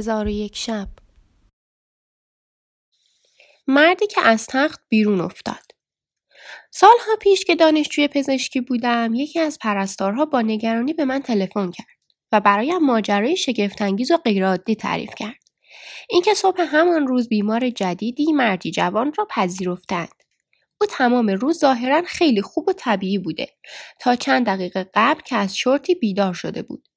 هزار و یک شب. مردی که از تخت بیرون افتاد. سالها پیش که دانشجوی پزشکی بودم، یکی از پرستارها با نگرانی به من تلفن کرد و برایم ماجرای شگفت‌انگیز و غیرعادی تعریف کرد. اینکه صبح همان روز بیمار جدیدی، مردی جوان، را پذیرفتند. او تمام روز ظاهراً خیلی خوب و طبیعی بوده تا چند دقیقه قبل که از شورتی بیدار شده بود.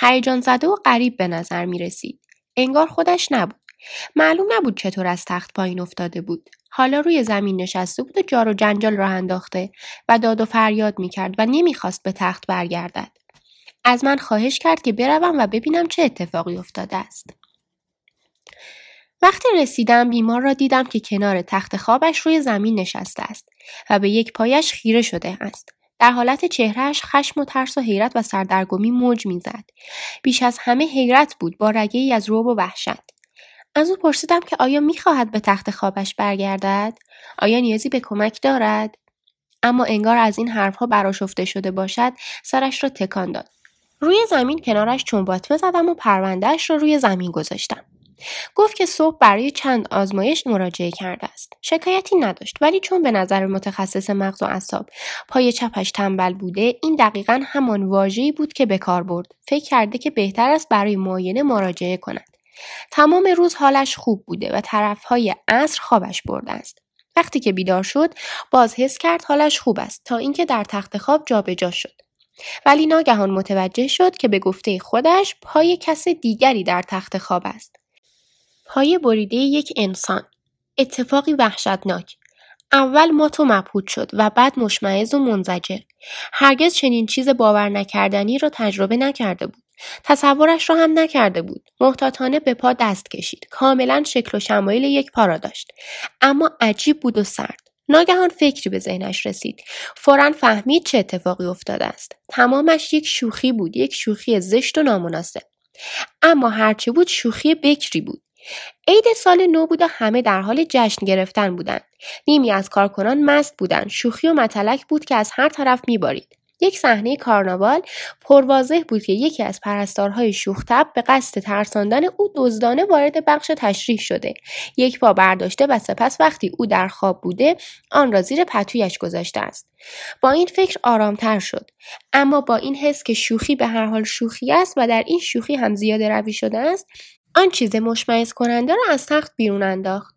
هیجان زده و غریب به نظر می رسید. انگار خودش نبود. معلوم نبود چطور از تخت پایین افتاده بود. حالا روی زمین نشسته بود و جار و جنجال راه انداخته و داد و فریاد می کرد و نمی خواست به تخت برگردد. از من خواهش کرد که بروم و ببینم چه اتفاقی افتاده است. وقتی رسیدم بیمار را دیدم که کنار تخت خوابش روی زمین نشسته است و به یک پایش خیره شده است. در حالت چهرهش خشم و ترس و حیرت و سردرگمی موج می‌زد. بیش از همه حیرت بود با رگه‌ای از رعب و وحشت. از او پرسیدم که آیا می‌خواهد به تخت خوابش برگردد؟ آیا نیازی به کمک دارد؟ اما انگار از این حرفها برآشفته شده باشد، سرش را تکان داد. روی زمین کنارش چنباتمه زدم و پرونده‌اش را روی زمین گذاشتم. گفت که صبح برای چند آزمایش مراجعه کرده است. شکایتی نداشت، ولی چون به نظر متخصص مغز و اعصاب پای چپش تنبل بوده، این دقیقاً همان واژه‌ای بود که به کار برد. فکر کرده که بهتر است برای معاینه مراجعه کند. تمام روز حالش خوب بوده و طرفهای عصر خوابش برده است. وقتی که بیدار شد، باز حس کرد حالش خوب است تا اینکه در تخت خواب جابجا شد. ولی ناگهان متوجه شد که به گفته خودش پای کس دیگری در تخت خواب است. پای بریده یک انسان. اتفاقی وحشتناک. اول مات و مبهوت شد و بعد مشمئز و منزجر. هرگز چنین چیز باور نکردنی را تجربه نکرده بود. تصورش را هم نکرده بود. محتاطانه به پا دست کشید. کاملا شکل و شمایل یک پا را داشت، اما عجیب بود و سرد. ناگهان فکری به ذهنش رسید. فوراً فهمید چه اتفاقی افتاده است. تمامش یک شوخی بود، یک شوخی زشت و نامناسب. اما هرچه بود شوخی بکری بود. عید سال نو بود و همه در حال جشن گرفتن بودند. نیمی از کارکنان مست بودند. شوخی و متلک بود که از هر طرف می‌بارید. یک صحنه کارناوال پرواضح بود که یکی از پرستارهای شوخ‌طبع به قصد ترساندن او دزدانه وارد بخش تشریح شده. یک پا برداشته و سپس وقتی او در خواب بوده آن را زیر پتویش گذاشته است. با این فکر آرامتر شد، اما با این حس که شوخی به هر حال شوخی است و در این شوخی هم زیاده روی شده است، آن چیز مشمئز کننده را از تخت بیرون انداخت.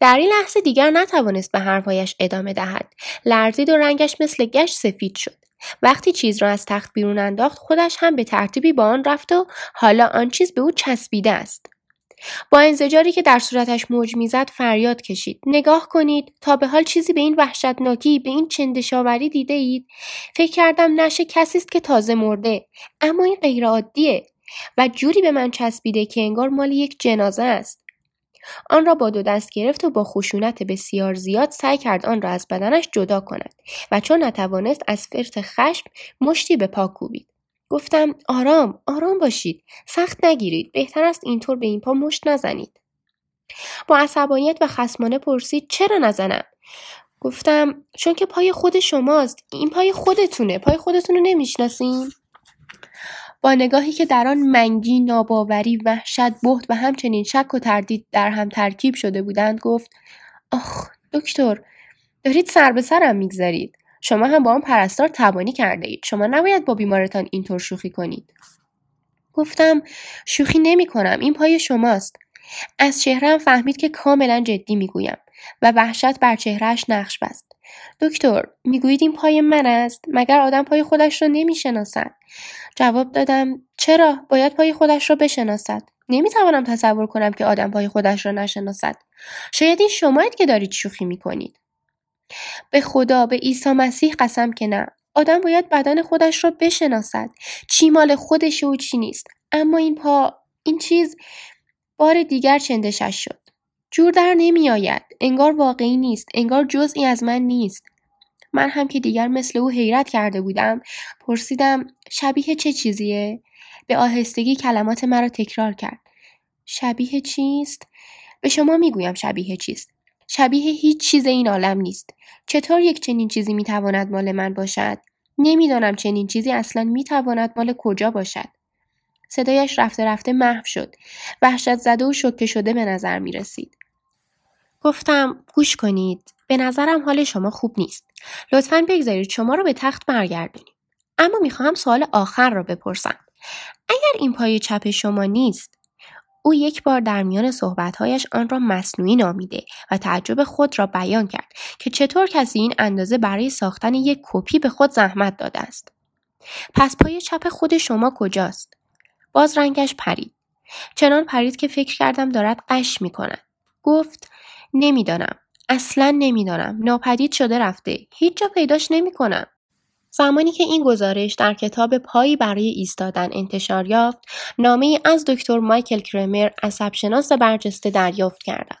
در این لحظه دیگر نتوانست به حرفایش ادامه دهد. لرزید و رنگش مثل گچ سفید شد. وقتی چیز را از تخت بیرون انداخت، خودش هم به ترتیبی با آن رفت و حالا آن چیز به او چسبیده است. با انزجاری که در صورتش موج میزد فریاد کشید: نگاه کنید، تا به حال چیزی به این وحشتناکی، به این چندشاوری دیده اید؟ فکر کردم نشه کسی است که تازه مرده، اما این غیرعادیه و جوری به من چسبیده که انگار مال یک جنازه است. آن را با دو دست گرفت و با خشونت بسیار زیاد سعی کرد آن را از بدنش جدا کند و چون نتوانست از فرط خشم مشتی به پا کوبید. گفتم آرام، آرام باشید، سخت نگیرید، بهتر است اینطور به این پا مشت نزنید. با عصبانیت و خصمانه پرسید چرا نزنم؟ گفتم چون که پای خود شماست، این پای خودتونه، پای خودتون رو نمیشناسین؟ با نگاهی که در آن منگی، ناباوری، وحشت، بهت و همچنین شک و تردید در هم ترکیب شده بودند گفت: آخ دکتر، دارید سر به سرم میگذارید. شما هم با آن پرستار تبانی کرده اید. شما نباید با بیمارتان اینطور شوخی کنید. گفتم شوخی نمی کنم، این پای شماست. از چهره‌ام فهمید که کاملا جدی میگویم و وحشت بر چهرهش نقش بست. دکتر، میگویید این پای من است؟ مگر آدم پای خودش رو نمیشناسد؟ جواب دادم چرا؟ باید پای خودش رو بشناسد. نمیتوانم تصور کنم که آدم پای خودش رو نشناسد. شاید این شماید که دارید شوخی میکنید. به خدا، به عیسی مسیح قسم که نه. آدم باید بدن خودش رو بشناسد، چی مال خودشه و چی نیست. اما این پا، این چیز بار دیگر چندشش شد. جور در نمی آید. انگار واقعی نیست. انگار جزئی از من نیست. من هم که دیگر مثل او حیرت کرده بودم، پرسیدم شبیه چه چیزیه؟ به آهستگی کلمات مرا تکرار کرد. شبیه چیست؟ به شما میگویم شبیه چیست. شبیه هیچ چیز این عالم نیست. چطور یک چنین چیزی میتواند مال من باشد؟ نمیدانم چنین چیزی اصلا میتواند مال کجا باشد. صدایش رفته رفته محو شد. وحشت زده و شوکه شده به نظر می رسید. گفتم گوش کنید. به نظرم حال شما خوب نیست. لطفاً بگذارید شما رو به تخت برگردونیم. اما میخواهم سوال آخر را بپرسم. اگر این پای چپ شما نیست، او یک بار در میان صحبت‌هایش آن را مصنوعی نامیده و تعجب خود را بیان کرد که چطور کسی این اندازه برای ساختن یک کپی به خود زحمت داده است. پس پای چپ خود شما کجاست؟ باز رنگش پرید. چنان پرید که فکر کردم دارد غش می‌کند. گفت نمی‌دانم. اصلاً نمی‌دانم. ناپدید شده رفته. هیچ جا پیداش نمی‌کنم. زمانی که این گزارش در کتاب پایی برای ایستادن انتشار یافت، نامه‌ای از دکتر مایکل کرمر، عصب‌شناس برجسته، دریافت کردم.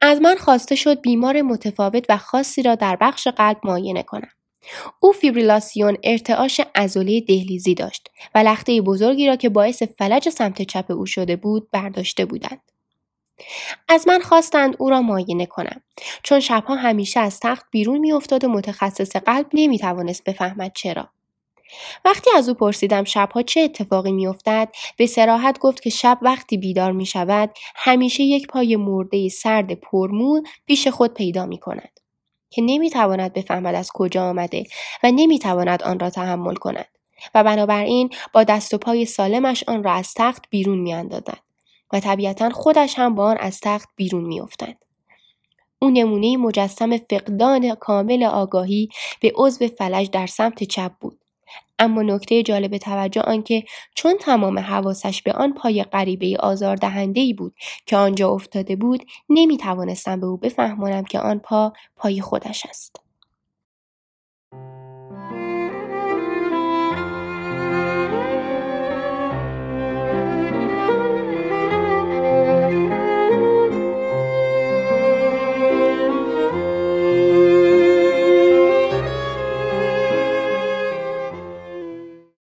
از من خواسته شد بیمار متفاوت و خاصی را در بخش قلب معاینه کنم. او فیبریلاسیون، ارتعاش عضله دهلیزی داشت و لخته بزرگی را که باعث فلج سمت چپ او شده بود برداشته بودند. از من خواستند او را معاینه کنم، چون شبها همیشه از تخت بیرون میافتاد و متخصص قلب نمیتوانست بفهمد چرا. وقتی از او پرسیدم شبها چه اتفاقی میافتد، به صراحت گفت که شب وقتی بیدار میشود همیشه یک پای مرده سرد پرمو پیش خود پیدا میکند که نمیتواند بفهمد از کجا آمده و نمیتواند آن را تحمل کند و بنابراین با دست و پای سالمش آن را از تخت بیرون میاندازد و طبیعتاً خودش هم با آن از تخت بیرون می‌افتد. او نمونه مجسم فقدان کامل آگاهی به عضو فلج در سمت چپ بود. اما نکته جالب توجه آنکه چون تمام حواسش به آن پای غریبه آزاردهنده‌ای بود که آنجا افتاده بود، نمی‌توانستم به او بفهمانم که آن پای خودش است.